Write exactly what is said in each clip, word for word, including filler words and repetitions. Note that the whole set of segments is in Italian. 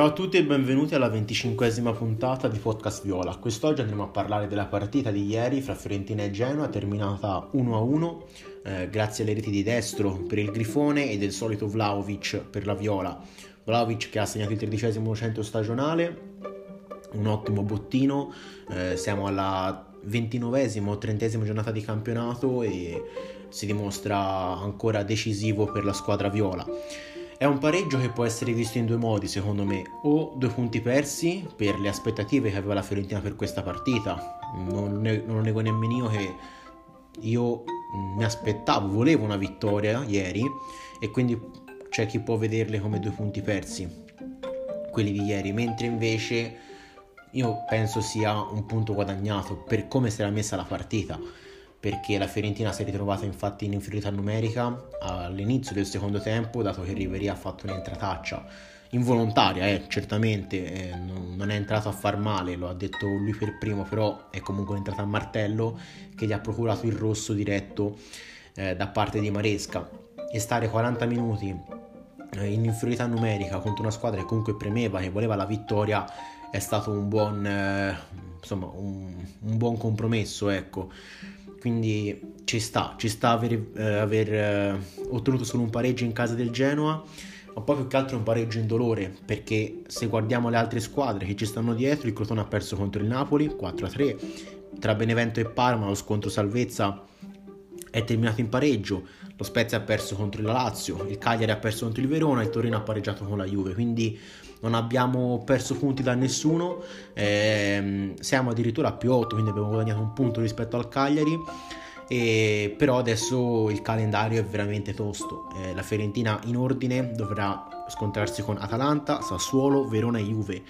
Ciao a tutti e benvenuti alla venticinquesima puntata di Podcast Viola. Quest'oggi andremo a parlare della partita di ieri fra Fiorentina e Genoa, terminata uno a uno, eh, grazie alle reti di Destro per il Grifone e del solito Vlahovic per la Viola. Vlahovic che ha segnato il tredicesimo centro stagionale, un ottimo bottino, eh, siamo alla ventinovesima o trentesima giornata di campionato e si dimostra ancora decisivo per la squadra Viola. È un pareggio che può essere visto in due modi, secondo me: o due punti persi per le aspettative che aveva la Fiorentina per questa partita. Non, ne, non lo nego nemmeno io che io mi aspettavo, volevo una vittoria ieri, e quindi c'è chi può vederle come due punti persi, quelli di ieri, mentre invece io penso sia un punto guadagnato per come si era messa la partita, perché la Fiorentina si è ritrovata infatti in inferiorità numerica all'inizio del secondo tempo, dato che Ribéry ha fatto un'entrataccia involontaria, eh, certamente eh, non è entrato a far male, lo ha detto lui per primo, però è comunque un'entrata a martello che gli ha procurato il rosso diretto eh, da parte di Maresca, e stare quaranta minuti eh, in inferiorità numerica contro una squadra che comunque premeva, che voleva la vittoria, è stato un buon eh, insomma un, un buon compromesso, ecco. Quindi ci sta, ci sta aver, eh, aver eh, ottenuto solo un pareggio in casa del Genoa, ma poi più che altro un pareggio indolore, perché se guardiamo le altre squadre che ci stanno dietro, il Crotone ha perso contro il Napoli quattro a tre, tra Benevento e Parma lo scontro salvezza è terminato in pareggio, lo Spezia ha perso contro la Lazio, il Cagliari ha perso contro il Verona, il Torino ha pareggiato con la Juve, quindi non abbiamo perso punti da nessuno, ehm, siamo addirittura a più otto, quindi abbiamo guadagnato un punto rispetto al Cagliari, e però adesso il calendario è veramente tosto. Eh, la Fiorentina in ordine dovrà scontrarsi con Atalanta, Sassuolo, Verona e Juve. Eh,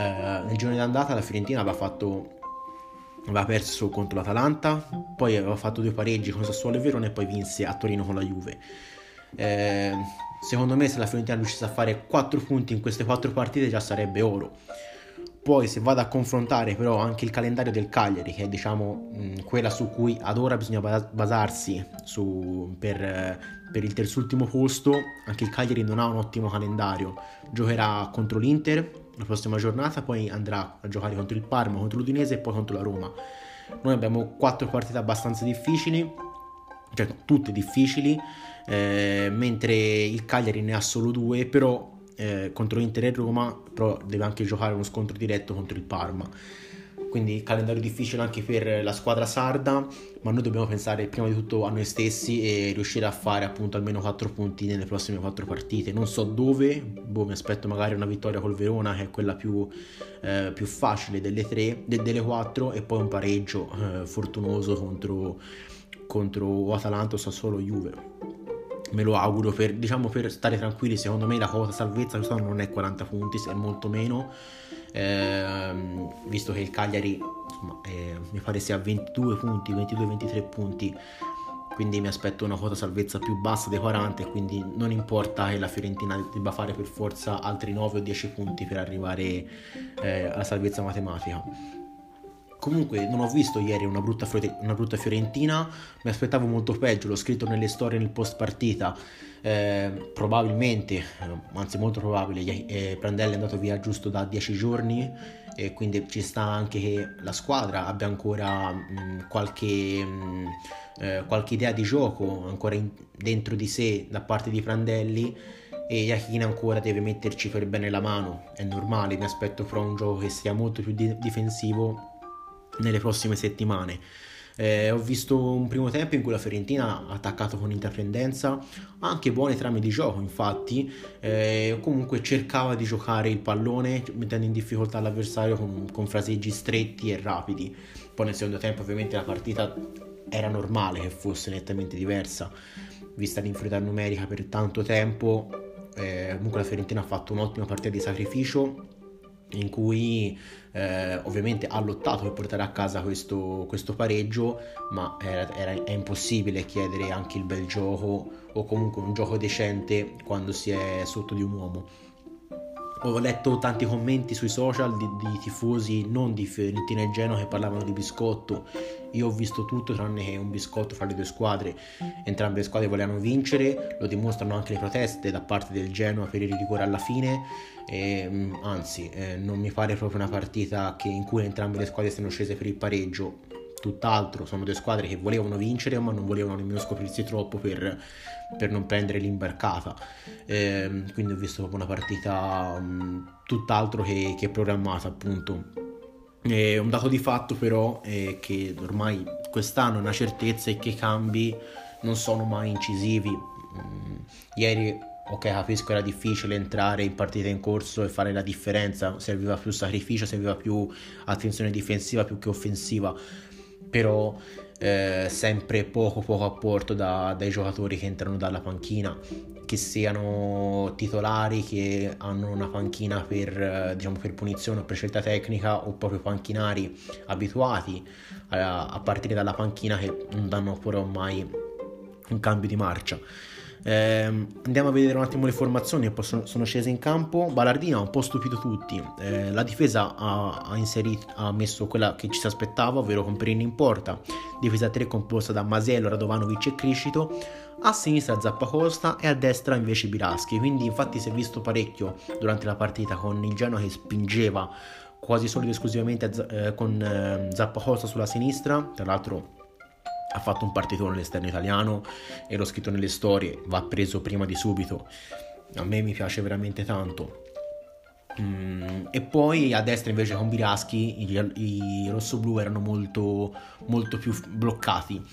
nel giorno d'andata la Fiorentina aveva fatto aveva perso contro l'Atalanta, poi aveva fatto due pareggi con Sassuolo e Verona e poi vinse a Torino con la Juve. Eh, secondo me se la Fiorentina riuscisse a fare quattro punti in queste quattro partite già sarebbe oro. Poi se vado a confrontare però anche il calendario del Cagliari, che è diciamo mh, quella su cui ad ora bisogna basarsi su, per, per il terzultimo posto, anche il Cagliari non ha un ottimo calendario, giocherà contro l'Inter la prossima giornata, poi andrà a giocare contro il Parma, contro l'Udinese e poi contro la Roma. Noi abbiamo quattro partite abbastanza difficili, cioè tutte difficili, eh, mentre il Cagliari ne ha solo due, però eh, contro Inter e Roma però deve anche giocare uno scontro diretto contro il Parma, quindi il calendario è difficile anche per la squadra sarda, ma noi dobbiamo pensare prima di tutto a noi stessi e riuscire a fare appunto almeno quattro punti nelle prossime quattro partite. Non so dove, boh, mi aspetto magari una vittoria col Verona, che è quella più, eh, più facile delle tre, de- delle quattro, e poi un pareggio eh, fortunoso contro contro Atalanta o Sassuolo Juve. Me lo auguro per, diciamo, per stare tranquilli. Secondo me la quota salvezza quest'anno non è quaranta punti, è molto meno, eh, visto che il Cagliari insomma, eh, mi pare sia a ventidue punti, ventidue ventitré punti, quindi mi aspetto una quota salvezza più bassa dei quaranta, e quindi non importa che la Fiorentina debba fare per forza altri nove o dieci punti per arrivare eh, alla salvezza matematica. Comunque non ho visto ieri una brutta, una brutta Fiorentina, mi aspettavo molto peggio, l'ho scritto nelle storie nel post partita, eh, probabilmente, anzi molto probabile, eh, Prandelli è andato via giusto da dieci giorni, e quindi ci sta anche che la squadra abbia ancora mh, qualche, mh, eh, qualche idea di gioco ancora in, dentro di sé da parte di Prandelli, e Iachini ancora deve metterci per bene la mano, è normale, mi aspetto però un gioco che sia molto più di- difensivo nelle prossime settimane. Eh, ho visto un primo tempo in cui la Fiorentina ha attaccato con intraprendenza, anche buone trame di gioco infatti, eh, comunque cercava di giocare il pallone mettendo in difficoltà l'avversario con, con fraseggi stretti e rapidi. Poi nel secondo tempo ovviamente la partita era normale che fosse nettamente diversa, vista l'inferiorità numerica per tanto tempo. Eh, comunque la Fiorentina ha fatto un'ottima partita di sacrificio, in cui eh, ovviamente ha lottato per portare a casa questo, questo pareggio, ma era, era, è impossibile chiedere anche il bel gioco o comunque un gioco decente quando si è sotto di un uomo. Ho letto tanti commenti sui social di, di tifosi non di Fiorentina e Genoa che parlavano di biscotto. Io ho visto tutto tranne che un biscotto fra le due squadre. Entrambe le squadre volevano vincere, lo dimostrano anche le proteste da parte del Genoa per il rigore alla fine, e, anzi eh, non mi pare proprio una partita che, in cui entrambe le squadre siano scese per il pareggio. Tutt'altro, sono due squadre che volevano vincere ma non volevano nemmeno scoprirsi troppo per, per non prendere l'imbarcata, eh, quindi ho visto proprio una partita um, tutt'altro che, che programmata, appunto. Eh, un dato di fatto però è che ormai quest'anno una certezza è che i cambi non sono mai incisivi. Mm, ieri ok, capisco, era difficile entrare in partita in corso e fare la differenza, serviva più sacrificio, serviva più attenzione difensiva più che offensiva, però eh, sempre poco poco apporto da, dai giocatori che entrano dalla panchina, che siano titolari, che hanno una panchina per, diciamo, per punizione o per scelta tecnica, o proprio panchinari abituati a, a partire dalla panchina che non danno pure ormai un cambio di marcia. Eh, andiamo a vedere un attimo le formazioni che sono scese in campo. Ballardini ha un po' stupito tutti, eh, la difesa ha, ha, inserito, ha messo quella che ci si aspettava, ovvero con Perini in porta, difesa tre composta da Masiello, Radovanovic e Criscito, a sinistra Zappacosta e a destra invece Biraschi. Quindi infatti si è visto parecchio durante la partita con il Genoa che spingeva quasi solo ed esclusivamente eh, con eh, Zappacosta sulla sinistra. Tra l'altro ha fatto un partitone l'esterno italiano e l'ho scritto nelle storie, va preso prima di subito, a me mi piace veramente tanto. Mm, e poi a destra invece con Biraschi i, i rossoblù erano molto, molto più bloccati.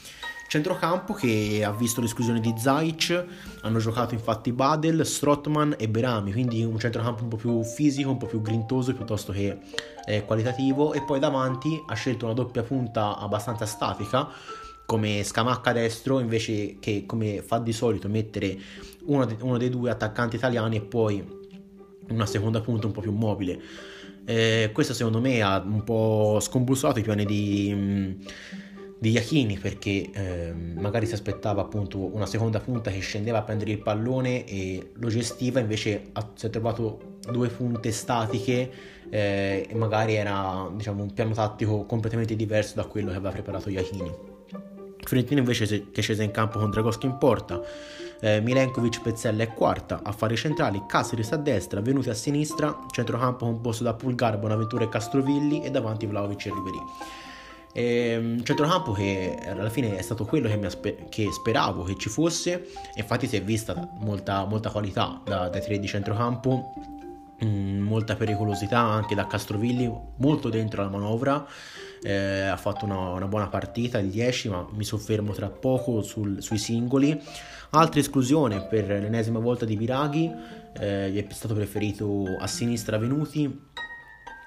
Centrocampo che ha visto l'esclusione di Zaic, hanno giocato infatti Badel, Strootman e Berami, quindi un centrocampo un po' più fisico, un po' più grintoso piuttosto che eh, qualitativo. E poi davanti ha scelto una doppia punta abbastanza statica come Scamacca destro, invece che come fa di solito mettere uno, de- uno dei due attaccanti italiani e poi una seconda punta un po' più mobile. Eh, questo secondo me ha un po' scombussato i piani di, di Iachini, perché eh, magari si aspettava appunto una seconda punta che scendeva a prendere il pallone e lo gestiva, invece ha, si è trovato due punte statiche eh, e magari era, diciamo, un piano tattico completamente diverso da quello che aveva preparato Iachini. Fiorentina invece che è scesa in campo con Dragowski in porta, eh, Milenkovic, Pezzella e Quarta, affari centrali, Caceres a destra, Venuti a sinistra, centrocampo composto da Pulgar, Buonaventura e Castrovilli e davanti Vlahovic e Ribéry. Un centrocampo che alla fine è stato quello che, mi aspe- che speravo che ci fosse, infatti si è vista molta, molta qualità da, dai tre di centrocampo, mh, molta pericolosità anche da Castrovilli, molto dentro la manovra. Eh, ha fatto una, una buona partita il dieci, ma mi soffermo tra poco sul, sui singoli. Altra esclusione per l'ennesima volta di Biraghi, eh, gli è stato preferito a sinistra Venuti,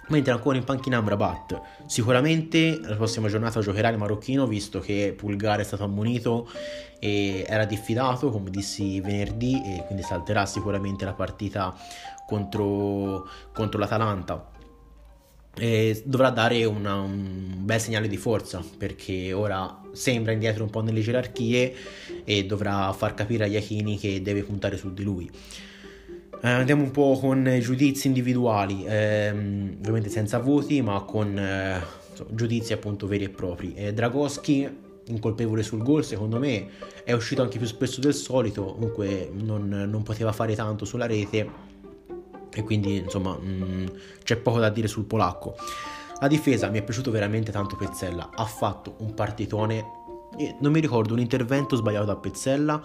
mentre ancora in panchina Amrabat. Sicuramente la prossima giornata giocherà il marocchino, visto che Pulgar è stato ammonito e era diffidato, come dissi venerdì, e quindi salterà sicuramente la partita contro, contro l'Atalanta. E dovrà dare una, un bel segnale di forza, perché ora sembra indietro un po' nelle gerarchie e dovrà far capire a Iachini che deve puntare su di lui. Eh, andiamo un po' con i giudizi individuali, eh, ovviamente senza voti ma con eh, giudizi appunto veri e propri. eh, Dragowski incolpevole sul gol, secondo me è uscito anche più spesso del solito, comunque non, non poteva fare tanto sulla rete e quindi insomma mh, c'è poco da dire sul polacco. La difesa, mi è piaciuto veramente tanto Pezzella, ha fatto un partitone, non mi ricordo un intervento sbagliato da Pezzella,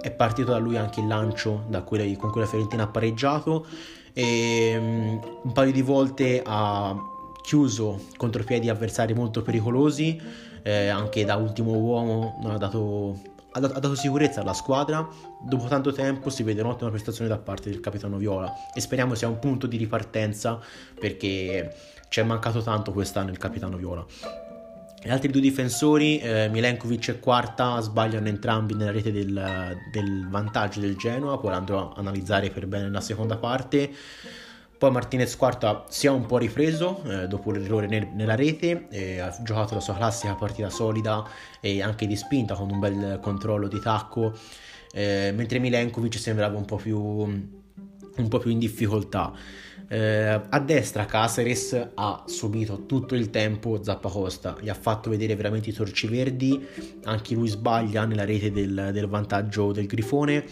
è partito da lui anche il lancio da quella, con cui la Fiorentina ha pareggiato e mh, un paio di volte ha chiuso contropiedi avversari molto pericolosi, eh, anche da ultimo uomo non ha dato... Ha dato, ha dato sicurezza alla squadra. Dopo tanto tempo si vede un'ottima prestazione da parte del capitano Viola e speriamo sia un punto di ripartenza, perché ci è mancato tanto quest'anno il capitano Viola. Gli altri due difensori, eh, Milenkovic e Quarta, sbagliano entrambi nella rete del, del vantaggio del Genoa, poi andrò a analizzare per bene la seconda parte. Poi Martinez Quarta si è un po' ripreso eh, dopo l'errore nel, nella rete, eh, ha giocato la sua classica partita solida e anche di spinta con un bel controllo di tacco, eh, mentre Milenkovic sembrava un po' più un po' più in difficoltà. Eh, a destra Caceres ha subito tutto il tempo Zappacosta, gli ha fatto vedere veramente i torciverdi, anche lui sbaglia nella rete del, del vantaggio del Grifone.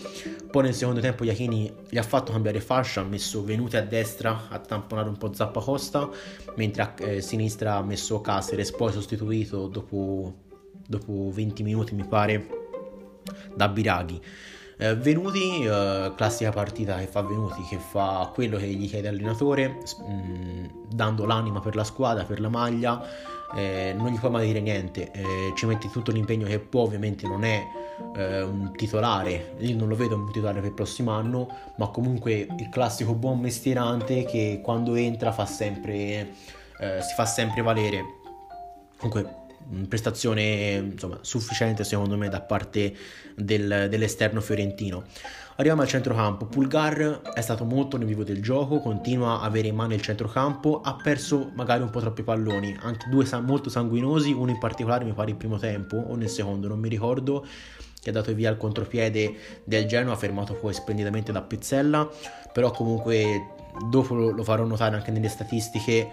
Poi nel secondo tempo Iachini gli ha fatto cambiare fascia, ha messo Venuti a destra a tamponare un po' Zappacosta, mentre a eh, sinistra ha messo Caceres, poi sostituito dopo, dopo venti minuti mi pare da Biraghi. Venuti, eh, classica partita che fa Venuti, che fa quello che gli chiede l'allenatore, mh, dando l'anima per la squadra, per la maglia, eh, non gli può mai dire niente, eh, ci mette tutto l'impegno che può. Ovviamente non è eh, un titolare, io non lo vedo un titolare per il prossimo anno, ma comunque il classico buon mestierante che quando entra fa sempre, eh, si fa sempre valere. Comunque prestazione insomma sufficiente secondo me da parte del, dell'esterno fiorentino. Arriviamo al centrocampo. Pulgar è stato molto nel vivo del gioco, continua a avere in mano il centrocampo, ha perso magari un po' troppi palloni, anche due san- molto sanguinosi, uno in particolare mi pare il primo tempo o nel secondo, non mi ricordo, che ha dato via il contropiede del Genoa, fermato poi splendidamente da Pezzella. Però comunque dopo lo, lo farò notare anche nelle statistiche,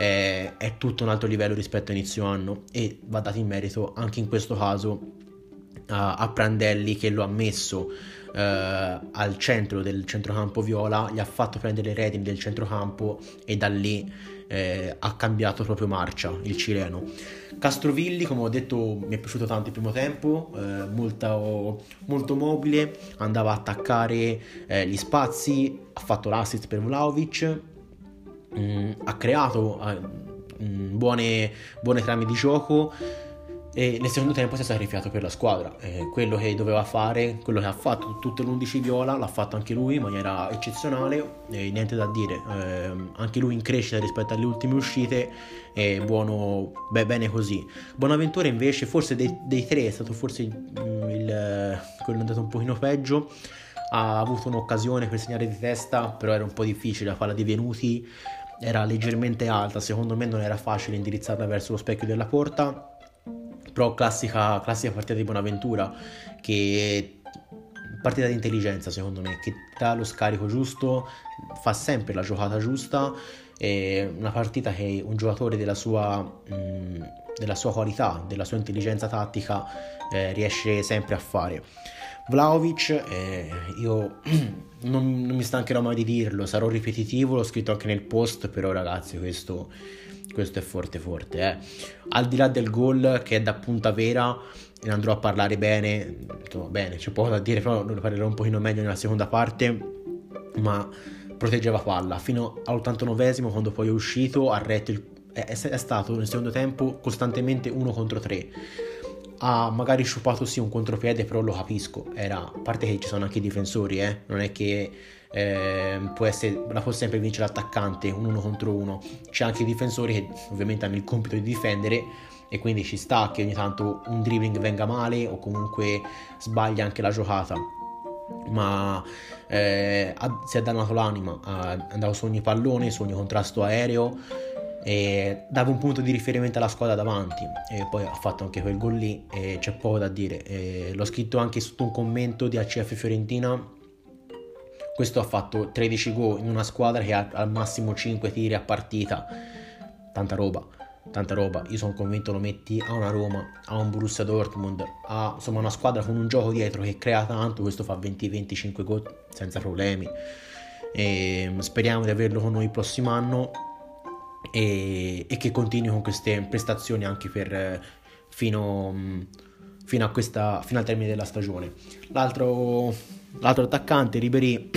è tutto un altro livello rispetto a inizio anno, e va dato in merito anche in questo caso a, a Prandelli, che lo ha messo eh, al centro del centrocampo viola, gli ha fatto prendere le redini del centrocampo e da lì eh, ha cambiato proprio marcia il cileno. Castrovilli, come ho detto, mi è piaciuto tanto il primo tempo, eh, molto, molto mobile, andava a attaccare eh, gli spazi, ha fatto l'assist per Vlahovic. Mm, ha creato uh, mm, buone, buone trame di gioco, e nel secondo tempo si è sacrificato per la squadra, eh, quello che doveva fare, quello che ha fatto tutto l'undici viola l'ha fatto anche lui in maniera eccezionale, eh, niente da dire, eh, anche lui in crescita rispetto alle ultime uscite, eh, buono, beh, bene così. Buonaventura invece forse dei, dei tre è stato forse mm, il, quello andato un pochino peggio, ha avuto un'occasione per segnare di testa, però era un po' difficile, la palla di Venuti era leggermente alta, secondo me non era facile indirizzarla verso lo specchio della porta. Però classica, classica partita di Buonaventura, che partita di intelligenza secondo me, che dà lo scarico giusto, fa sempre la giocata giusta, è una partita che un giocatore della sua, mh, della sua qualità, della sua intelligenza tattica eh, riesce sempre a fare. Vlahovic, eh, io non, non mi stancherò mai di dirlo, sarò ripetitivo, l'ho scritto anche nel post, però ragazzi questo, questo è forte forte. Eh. Al di là del gol che è da punta vera, ne andrò a parlare bene, bene c'è poco da dire, però ne parlerò un pochino meglio nella seconda parte, ma proteggeva palla fino all'ottantanovesimo, quando poi è uscito, ha retto il, è, è stato nel secondo tempo costantemente uno contro tre. Ha magari sciupato sì un contropiede, però lo capisco, era, a parte che ci sono anche i difensori, eh? Non è che eh, può essere, la può sempre vincere l'attaccante, un uno contro uno, c'è anche i difensori che ovviamente hanno il compito di difendere, e quindi ci sta che ogni tanto un dribbling venga male o comunque sbaglia anche la giocata, ma eh, ha, si è dannato l'anima, ha andato su ogni pallone, su ogni contrasto aereo, e dava un punto di riferimento alla squadra davanti, e poi ha fatto anche quel gol lì, e c'è poco da dire, e l'ho scritto anche sotto un commento di A C F Fiorentina, questo ha fatto tredici gol in una squadra che ha al massimo cinque tiri a partita, tanta roba, tanta roba, io sono convinto lo metti a una Roma, a un Borussia Dortmund, a insomma una squadra con un gioco dietro che crea tanto, questo fa venti venticinque gol senza problemi, e speriamo di averlo con noi il prossimo anno, E, e che continui con queste prestazioni anche per fino, fino, a questa, fino al termine della stagione. L'altro, l'altro attaccante, Ribéry,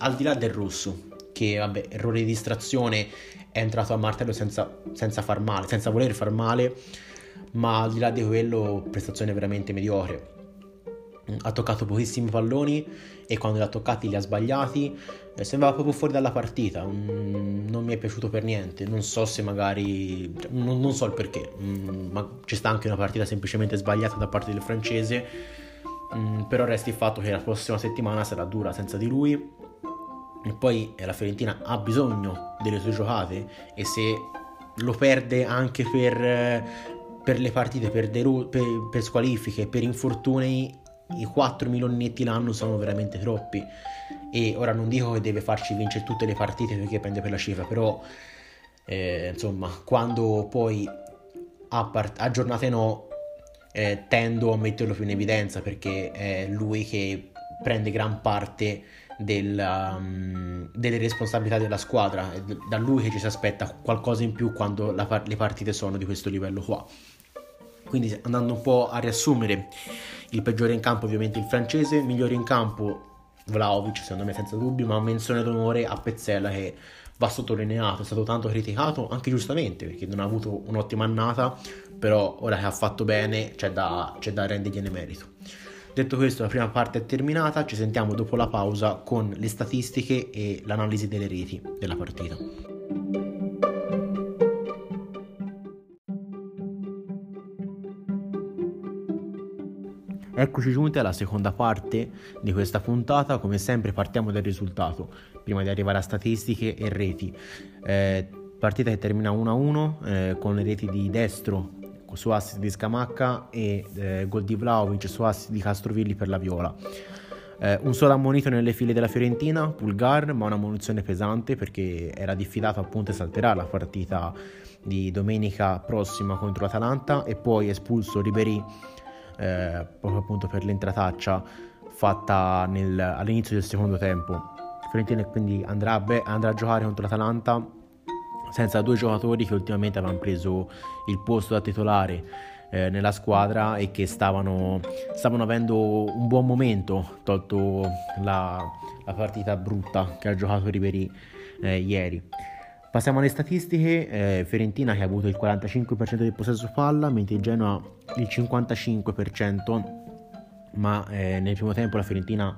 al di là del rosso, che vabbè, errore di distrazione, è entrato a martello senza, senza far male, senza voler far male, ma al di là di quello, prestazione veramente mediocre. Ha toccato pochissimi palloni e quando li ha toccati li ha sbagliati, eh, sembrava proprio fuori dalla partita, mm, non mi è piaciuto per niente, non so se magari, non, non so il perché, mm, ma ci sta anche una partita semplicemente sbagliata da parte del francese, mm, però resta il fatto che la prossima settimana sarà dura senza di lui, e poi la Fiorentina ha bisogno delle sue giocate, e se lo perde anche per, per le partite, per, deru- per, per squalifiche, per infortuni, i quattro milonetti l'anno sono veramente troppi, e ora non dico che deve farci vincere tutte le partite perché prende per la cifra, però eh, insomma, quando poi a, part- a giornate no eh, tendo a metterlo più in evidenza, perché è lui che prende gran parte del, um, delle responsabilità della squadra, è da lui che ci si aspetta qualcosa in più quando la par- le partite sono di questo livello qua. Quindi, andando un po' a riassumere, il peggiore in campo ovviamente il francese, migliore in campo Vlahovic secondo me senza dubbi, ma menzione d'onore a Pezzella, che va sottolineato, è stato tanto criticato, anche giustamente, perché non ha avuto un'ottima annata, però ora che ha fatto bene c'è da, c'è da rendergliene merito. Detto questo, la prima parte è terminata, ci sentiamo dopo la pausa con le statistiche e l'analisi delle reti della partita. Eccoci giunti alla seconda parte di questa puntata. Come sempre partiamo dal risultato prima di arrivare a statistiche e reti. Eh, partita che termina uno a uno eh, con le reti di Destro su assist di Scamacca e eh, gol di Vlahovic su assist di Castrovilli per la Viola. Eh, un solo ammonito nelle file della Fiorentina, Pulgar, ma una munizione pesante perché era diffidato, appunto, e salterà la partita di domenica prossima contro l'Atalanta, e poi espulso Ribéry Eh, proprio appunto per l'entrataccia fatta nel, all'inizio del secondo tempo. Fiorentina quindi andrà, beh, andrà a giocare contro l'Atalanta senza due giocatori che ultimamente avevano preso il posto da titolare eh, nella squadra e che stavano, stavano avendo un buon momento, tolto la, la partita brutta che ha giocato Ribéry eh, ieri. Passiamo alle statistiche. eh, Fiorentina che ha avuto il quarantacinque per cento del possesso palla, mentre il Genoa il cinquantacinque per cento, ma eh, nel primo tempo la Fiorentina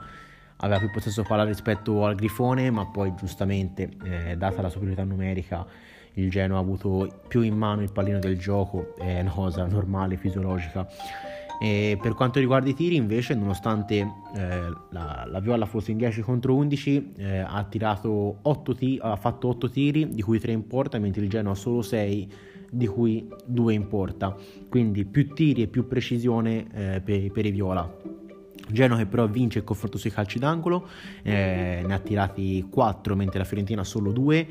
aveva più possesso palla rispetto al Grifone, ma poi giustamente eh, data la superiorità numerica il Genoa ha avuto più in mano il pallino del gioco, è una cosa normale, fisiologica. E per quanto riguarda i tiri invece, nonostante eh, la, la Viola fosse in dieci contro undici, eh, ha tirato otto ti- ha fatto otto tiri di cui tre in porta, mentre il Genoa ha solo sei di cui due in porta, quindi più tiri e più precisione eh, per, per i Viola. Genoa che però vince il confronto sui calci d'angolo, eh, ne ha tirati quattro mentre la Fiorentina solo due,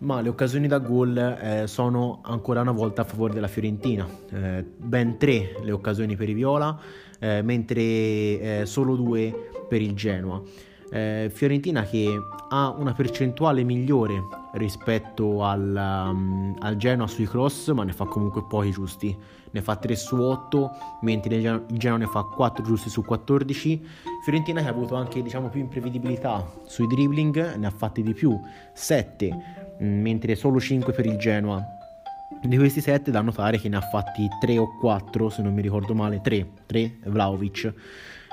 ma le occasioni da gol eh, sono ancora una volta a favore della Fiorentina, eh, ben tre le occasioni per i Viola, eh, mentre eh, solo due per il Genoa. Eh, Fiorentina che ha una percentuale migliore rispetto al, um, al Genoa sui cross, ma ne fa comunque pochi giusti, ne fa tre su otto, mentre il Genoa ne fa quattro giusti su quattordici. Fiorentina che ha avuto anche, diciamo, più imprevedibilità sui dribbling, ne ha fatti di più, sette, mentre solo cinque per il Genoa. Di questi sette da notare che ne ha fatti tre o quattro, se non mi ricordo male, tre, tre Vlahovic,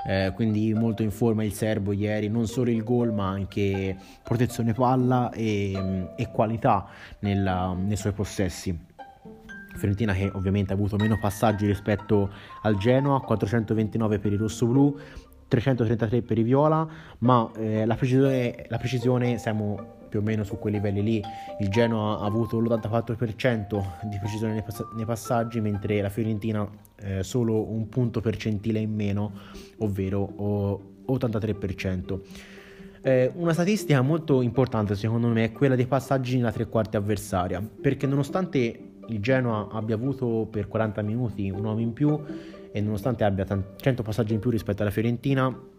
eh, quindi molto in forma il serbo ieri, non solo il gol ma anche protezione palla e, e qualità nella, nei suoi possessi. Fiorentina che ovviamente ha avuto meno passaggi rispetto al Genoa, quattrocentoventinove per i rossoblù, trecentotrentatré per i viola, ma eh, la precisione, la precisione siamo più o meno su quei livelli lì. Il Genoa ha avuto l'ottantaquattro per cento di precisione nei, pass- nei passaggi, mentre la Fiorentina eh, solo un punto percentile in meno, ovvero oh, ottantatré per cento. Eh, una statistica molto importante secondo me è quella dei passaggi nella tre quarti avversaria, perché nonostante il Genoa abbia avuto per quaranta minuti un uomo in più e nonostante abbia cento passaggi in più rispetto alla Fiorentina,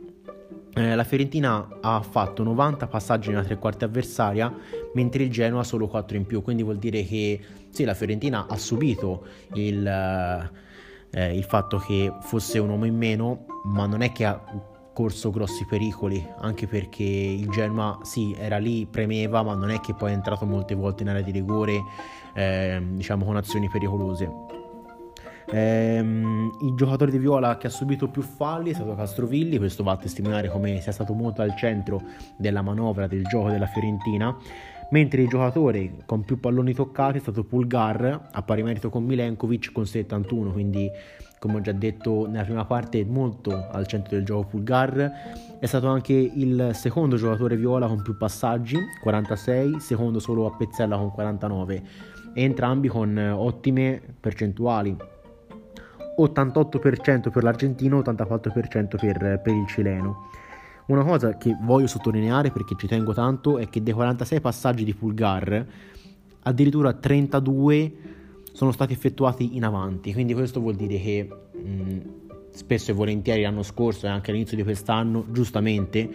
la Fiorentina ha fatto novanta passaggi nella tre quarti avversaria, mentre il Genoa solo quattro in più. Quindi vuol dire che sì, la Fiorentina ha subito il, eh, il fatto che fosse un uomo in meno, ma non è che ha corso grossi pericoli, anche perché il Genoa sì, era lì, premeva, ma non è che poi è entrato molte volte in area di rigore eh, diciamo con azioni pericolose. Ehm, il giocatore di Viola che ha subito più falli è stato Castrovilli, questo va a testimoniare come sia stato molto al centro della manovra del gioco della Fiorentina, mentre il giocatore con più palloni toccati è stato Pulgar, a pari merito con Milenkovic con settantuno, quindi come ho già detto nella prima parte molto al centro del gioco Pulgar. È stato anche il secondo giocatore Viola con più passaggi, quarantasei, secondo solo a Pezzella con quarantanove, e entrambi con ottime percentuali, ottantotto per cento per l'argentino, ottantaquattro per cento per, per il cileno. Una cosa che voglio sottolineare perché ci tengo tanto è che dei quarantasei passaggi di Pulgar, addirittura trentadue sono stati effettuati in avanti, quindi questo vuol dire che mh, spesso e volentieri l'anno scorso e anche all'inizio di quest'anno, giustamente,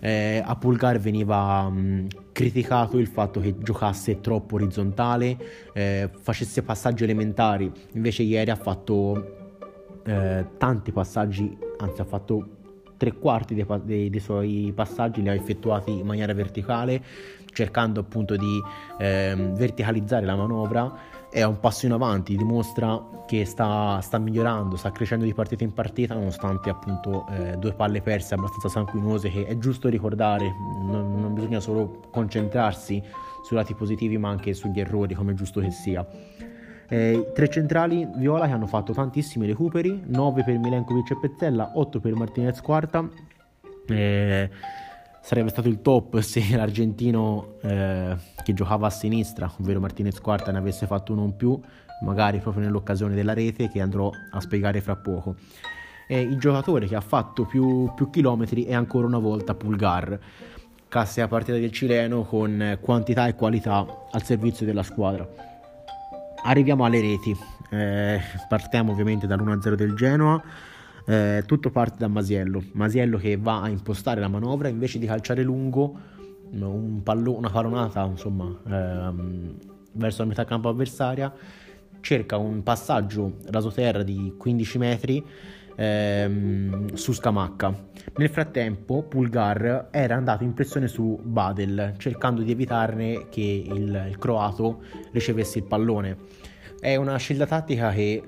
eh, a Pulgar veniva mh, criticato il fatto che giocasse troppo orizzontale, eh, facesse passaggi elementari, invece ieri ha fatto eh, tanti passaggi, anzi ha fatto tre quarti dei, dei, dei suoi passaggi, li ha effettuati in maniera verticale, cercando appunto di eh, verticalizzare la manovra. È un passo in avanti, dimostra che sta, sta migliorando, sta crescendo di partita in partita, nonostante appunto eh, due palle perse abbastanza sanguinose che è giusto ricordare. Non, non bisogna solo concentrarsi sui lati positivi ma anche sugli errori, come è giusto che sia. Eh, tre centrali viola che hanno fatto tantissimi recuperi, nove per Milenkovic e Pezzella, otto per Martinez Quarta. Eh, sarebbe stato il top se l'argentino eh, che giocava a sinistra, ovvero Martinez Quarta, ne avesse fatto uno in più, magari proprio nell'occasione della rete che andrò a spiegare fra poco. E il giocatore che ha fatto più, più chilometri è ancora una volta Pulgar, classe a partita del cileno con quantità e qualità al servizio della squadra. Arriviamo alle reti, eh, partiamo ovviamente dall'uno a zero del Genoa. Eh, tutto parte da Masiello Masiello che va a impostare la manovra, invece di calciare lungo un pallo- una pallonata insomma ehm, verso la metà campo avversaria, cerca un passaggio rasoterra di quindici metri ehm, su Scamacca. Nel frattempo Pulgar era andato in pressione su Badel, cercando di evitarne che il, il croato ricevesse il pallone. È una scelta tattica che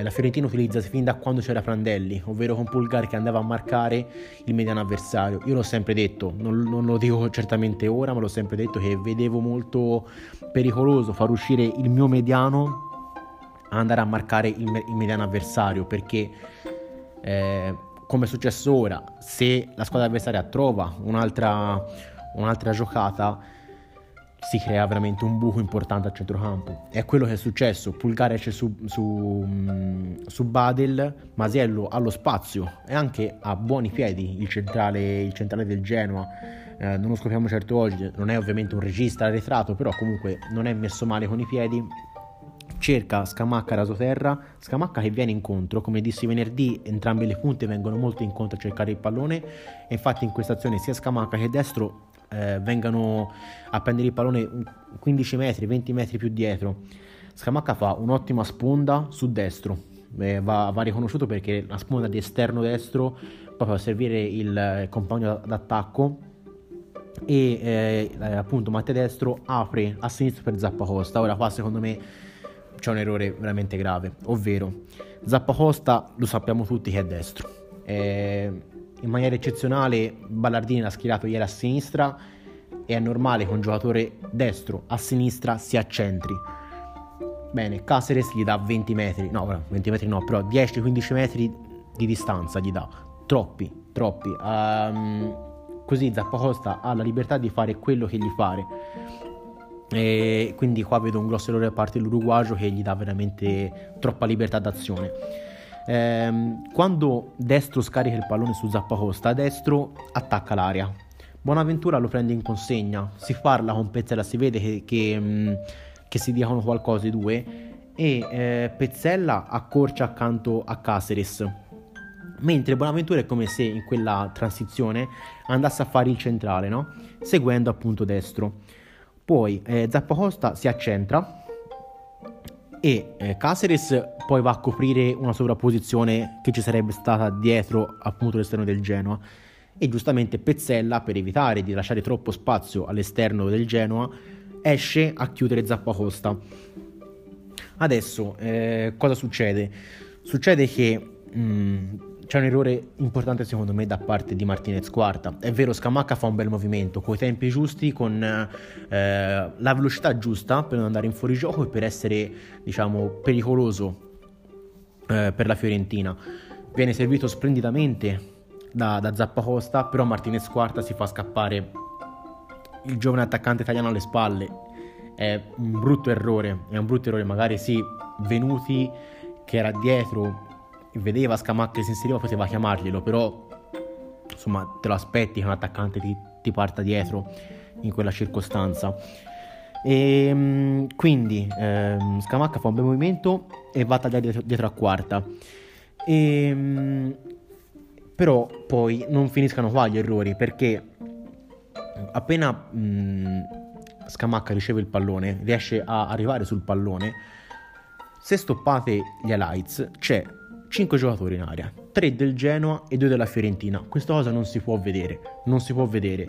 la Fiorentina utilizza fin da quando c'era Prandelli, ovvero con Pulgar che andava a marcare il mediano avversario. Io l'ho sempre detto, non, non lo dico certamente ora, ma l'ho sempre detto che vedevo molto pericoloso far uscire il mio mediano a andare a marcare il, il mediano avversario, perché eh, come è successo ora, se la squadra avversaria trova un'altra, un'altra giocata, si crea veramente un buco importante al centrocampo. È quello che è successo. Pulgar esce su, su, su Badel, Masiello ha lo spazio e anche a buoni piedi il centrale, il centrale del Genoa. Eh, non lo scopriamo certo oggi, non è ovviamente un regista arretrato, però comunque non è messo male con i piedi. Cerca Scamacca rasoterra, Scamacca che viene incontro, come dissi venerdì entrambe le punte vengono molto incontro a cercare il pallone, e infatti in questa azione sia Scamacca che Destro Eh, vengano a prendere il pallone quindici metri, venti metri più dietro. Scamacca fa un'ottima sponda su destro, eh, va, va riconosciuto perché la sponda di esterno destro proprio a servire il compagno d'attacco, e eh, appunto Matteo Destro apre a sinistra per Zappacosta. Ora qua secondo me c'è un errore veramente grave, ovvero Zappacosta lo sappiamo tutti che è destro, eh, in maniera eccezionale Ballardini l'ha schierato ieri a sinistra, e è normale che un giocatore destro a sinistra si accentri. Bene, Caceres gli dà venti metri, no, venti metri no, però dieci quindici metri di distanza gli dà, troppi, troppi. Um, così Zappacosta ha la libertà di fare quello che gli pare. E quindi qua vedo un grosso errore da parte dell'uruguayo che gli dà veramente troppa libertà d'azione. Quando Destro scarica il pallone su Zappacosta, Destro attacca l'area, Buonaventura lo prende in consegna, si parla con Pezzella, si vede che, che, che si dicono qualcosa i due, e eh, Pezzella accorcia accanto a Caceres, mentre Buonaventura è come se in quella transizione andasse a fare il centrale, no? Seguendo appunto Destro. Poi eh, Zappacosta si accentra e eh, Caceres poi va a coprire una sovrapposizione che ci sarebbe stata dietro appunto l'esterno del Genoa, e giustamente Pezzella, per evitare di lasciare troppo spazio all'esterno del Genoa, esce a chiudere Zappacosta. Adesso eh, cosa succede? Succede che mh, c'è un errore importante secondo me da parte di Martinez Quarta. È vero, Scamacca fa un bel movimento coi tempi giusti, con eh, la velocità giusta per non andare in fuorigioco e per essere, diciamo, pericoloso eh, per la Fiorentina. Viene servito splendidamente da, da Zappacosta, però Martinez Quarta si fa scappare il giovane attaccante italiano alle spalle. È un brutto errore, è un brutto errore. Magari sì, Venuti che era dietro, vedeva Scamacca che si inseriva, poteva chiamarglielo, però insomma te lo aspetti che un attaccante ti, ti parta dietro in quella circostanza. E quindi ehm, Scamacca fa un bel movimento e va a tagliare dietro, dietro a Quarta. E, però poi non finiscano qua gli errori, perché appena mh, Scamacca riceve il pallone, riesce a arrivare sul pallone. Se stoppate gli highlights, c'è cinque giocatori in area, tre del Genoa e due della Fiorentina. Questa cosa non si può vedere, non si può vedere.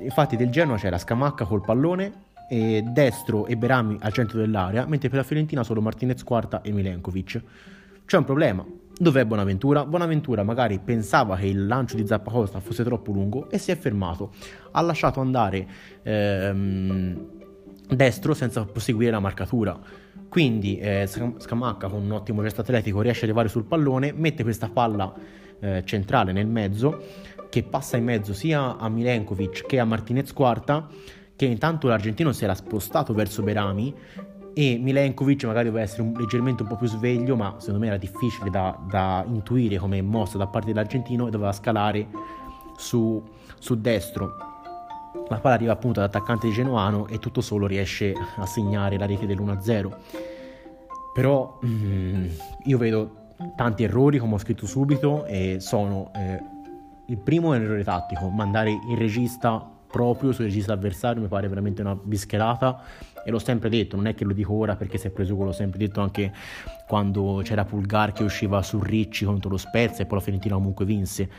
Infatti del Genoa c'era Scamacca col pallone, e Destro e Berami al centro dell'area, mentre per la Fiorentina solo Martinez, Quarta e Milenkovic. C'è un problema. Dov'è Buonaventura? Buonaventura magari pensava che il lancio di Zappacosta fosse troppo lungo e si è fermato. Ha lasciato andare ehm, Destro senza proseguire la marcatura. Quindi eh, Scamacca con un ottimo gesto atletico riesce ad arrivare sul pallone, mette questa palla eh, centrale nel mezzo, che passa in mezzo sia a Milenkovic che a Martinez Quarta, che intanto l'argentino si era spostato verso Berami, e Milenkovic magari doveva essere un, leggermente un po' più sveglio, ma secondo me era difficile da, da intuire come mossa da parte dell'argentino, e doveva scalare su, su Destro. La palla arriva appunto all'attaccante genoano e tutto solo riesce a segnare la rete dell'uno a zero. Però mm, io vedo tanti errori, come ho scritto subito, e sono eh, il primo è l'errore tattico, mandare il regista proprio sul regista avversario mi pare veramente una bischerata, e l'ho sempre detto, non è che lo dico ora perché si è preso quello, l'ho sempre detto anche quando c'era Pulgar che usciva su Ricci contro lo Spezia e poi la Fiorentina comunque vinse.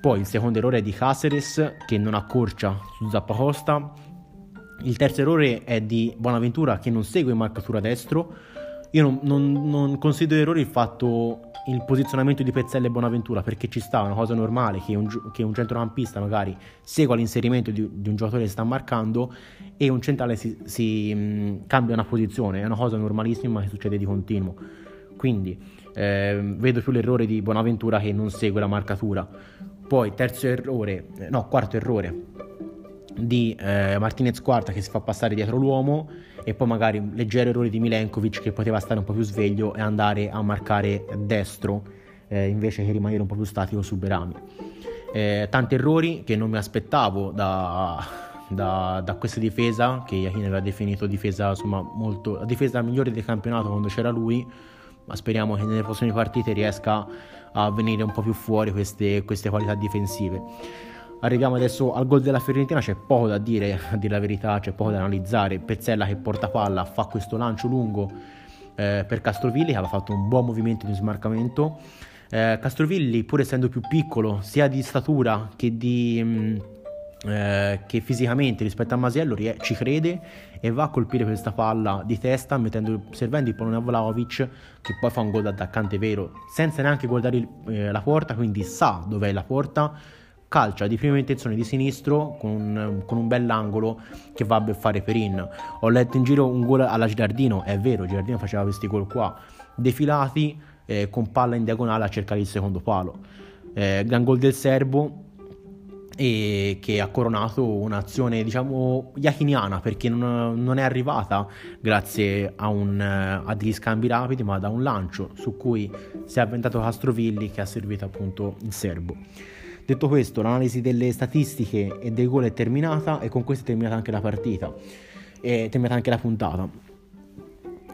Poi il secondo errore è di Caceres che non accorcia su Zappacosta, il terzo errore è di Buonaventura che non segue marcatura destro. Io non, non, non considero errore il fatto il posizionamento di Pezzella e Buonaventura, perché ci sta, è una cosa normale che un, che un centrocampista magari segua l'inserimento di, di un giocatore che sta marcando e un centrale si, si mh, cambia una posizione, è una cosa normalissima che succede di continuo. Quindi eh, vedo più l'errore di Buonaventura che non segue la marcatura. Poi terzo errore, no quarto errore di eh, Martinez Quarta che si fa passare dietro l'uomo, e poi magari un leggero errore di Milenkovic che poteva stare un po' più sveglio e andare a marcare destro eh, invece che rimanere un po' più statico su Berami. Eh, tanti errori che non mi aspettavo da, da, da questa difesa, che Iachini aveva definito difesa, insomma, molto, la difesa migliore del campionato quando c'era lui, ma speriamo che nelle prossime partite riesca a venire un po' più fuori queste, queste qualità difensive. Arriviamo adesso al gol della Fiorentina, c'è poco da dire, a dire la verità, c'è poco da analizzare. Pezzella che porta palla, fa questo lancio lungo eh, per Castrovilli, che aveva fatto un buon movimento di smarcamento. Eh, Castrovilli, pur essendo più piccolo, sia di statura che, di, mh, eh, che fisicamente rispetto a Masiello, rie- ci crede e va a colpire questa palla di testa, mettendo, servendo il pallone a Vlahovic, che poi fa un gol da attaccante vero, senza neanche guardare il, eh, la porta, quindi sa dov'è la porta. Calcia di prima intenzione di sinistro con un, con un bell'angolo che va a beffare Perin. Ho letto in giro un gol alla Gilardino, è vero, Gilardino faceva questi gol qua, defilati eh, con palla in diagonale a cercare il secondo palo. Eh, gran gol del serbo, e che ha coronato un'azione diciamo iachiniana, perché non, non è arrivata grazie a, un, a degli scambi rapidi, ma da un lancio su cui si è avventato Castrovilli, che ha servito appunto il serbo. Detto questo, l'analisi delle statistiche e dei gol è terminata, e con questo è terminata anche la partita, è terminata anche la puntata.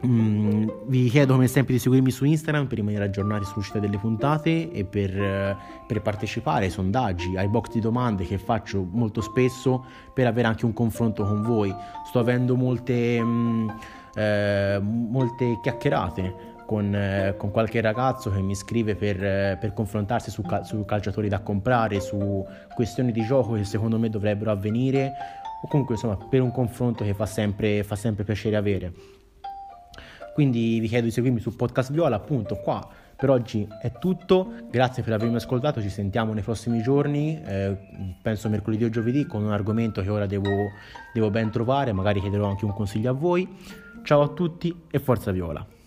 Mm, vi chiedo come sempre di seguirmi su Instagram per rimanere aggiornati sull'uscita delle puntate e per, per partecipare ai sondaggi, ai box di domande che faccio molto spesso per avere anche un confronto con voi. Sto avendo molte, mm, eh, molte chiacchierate Con, eh, con qualche ragazzo che mi scrive per, eh, per confrontarsi su, cal- su calciatori da comprare, su questioni di gioco che secondo me dovrebbero avvenire, o comunque insomma per un confronto che fa sempre, fa sempre piacere avere. Quindi vi chiedo di seguirmi su Podcast Viola. Appunto, qua per oggi è tutto, grazie per avermi ascoltato, ci sentiamo nei prossimi giorni, eh, penso mercoledì o giovedì, con un argomento che ora devo, devo ben trovare, magari chiederò anche un consiglio a voi. Ciao a tutti e forza Viola!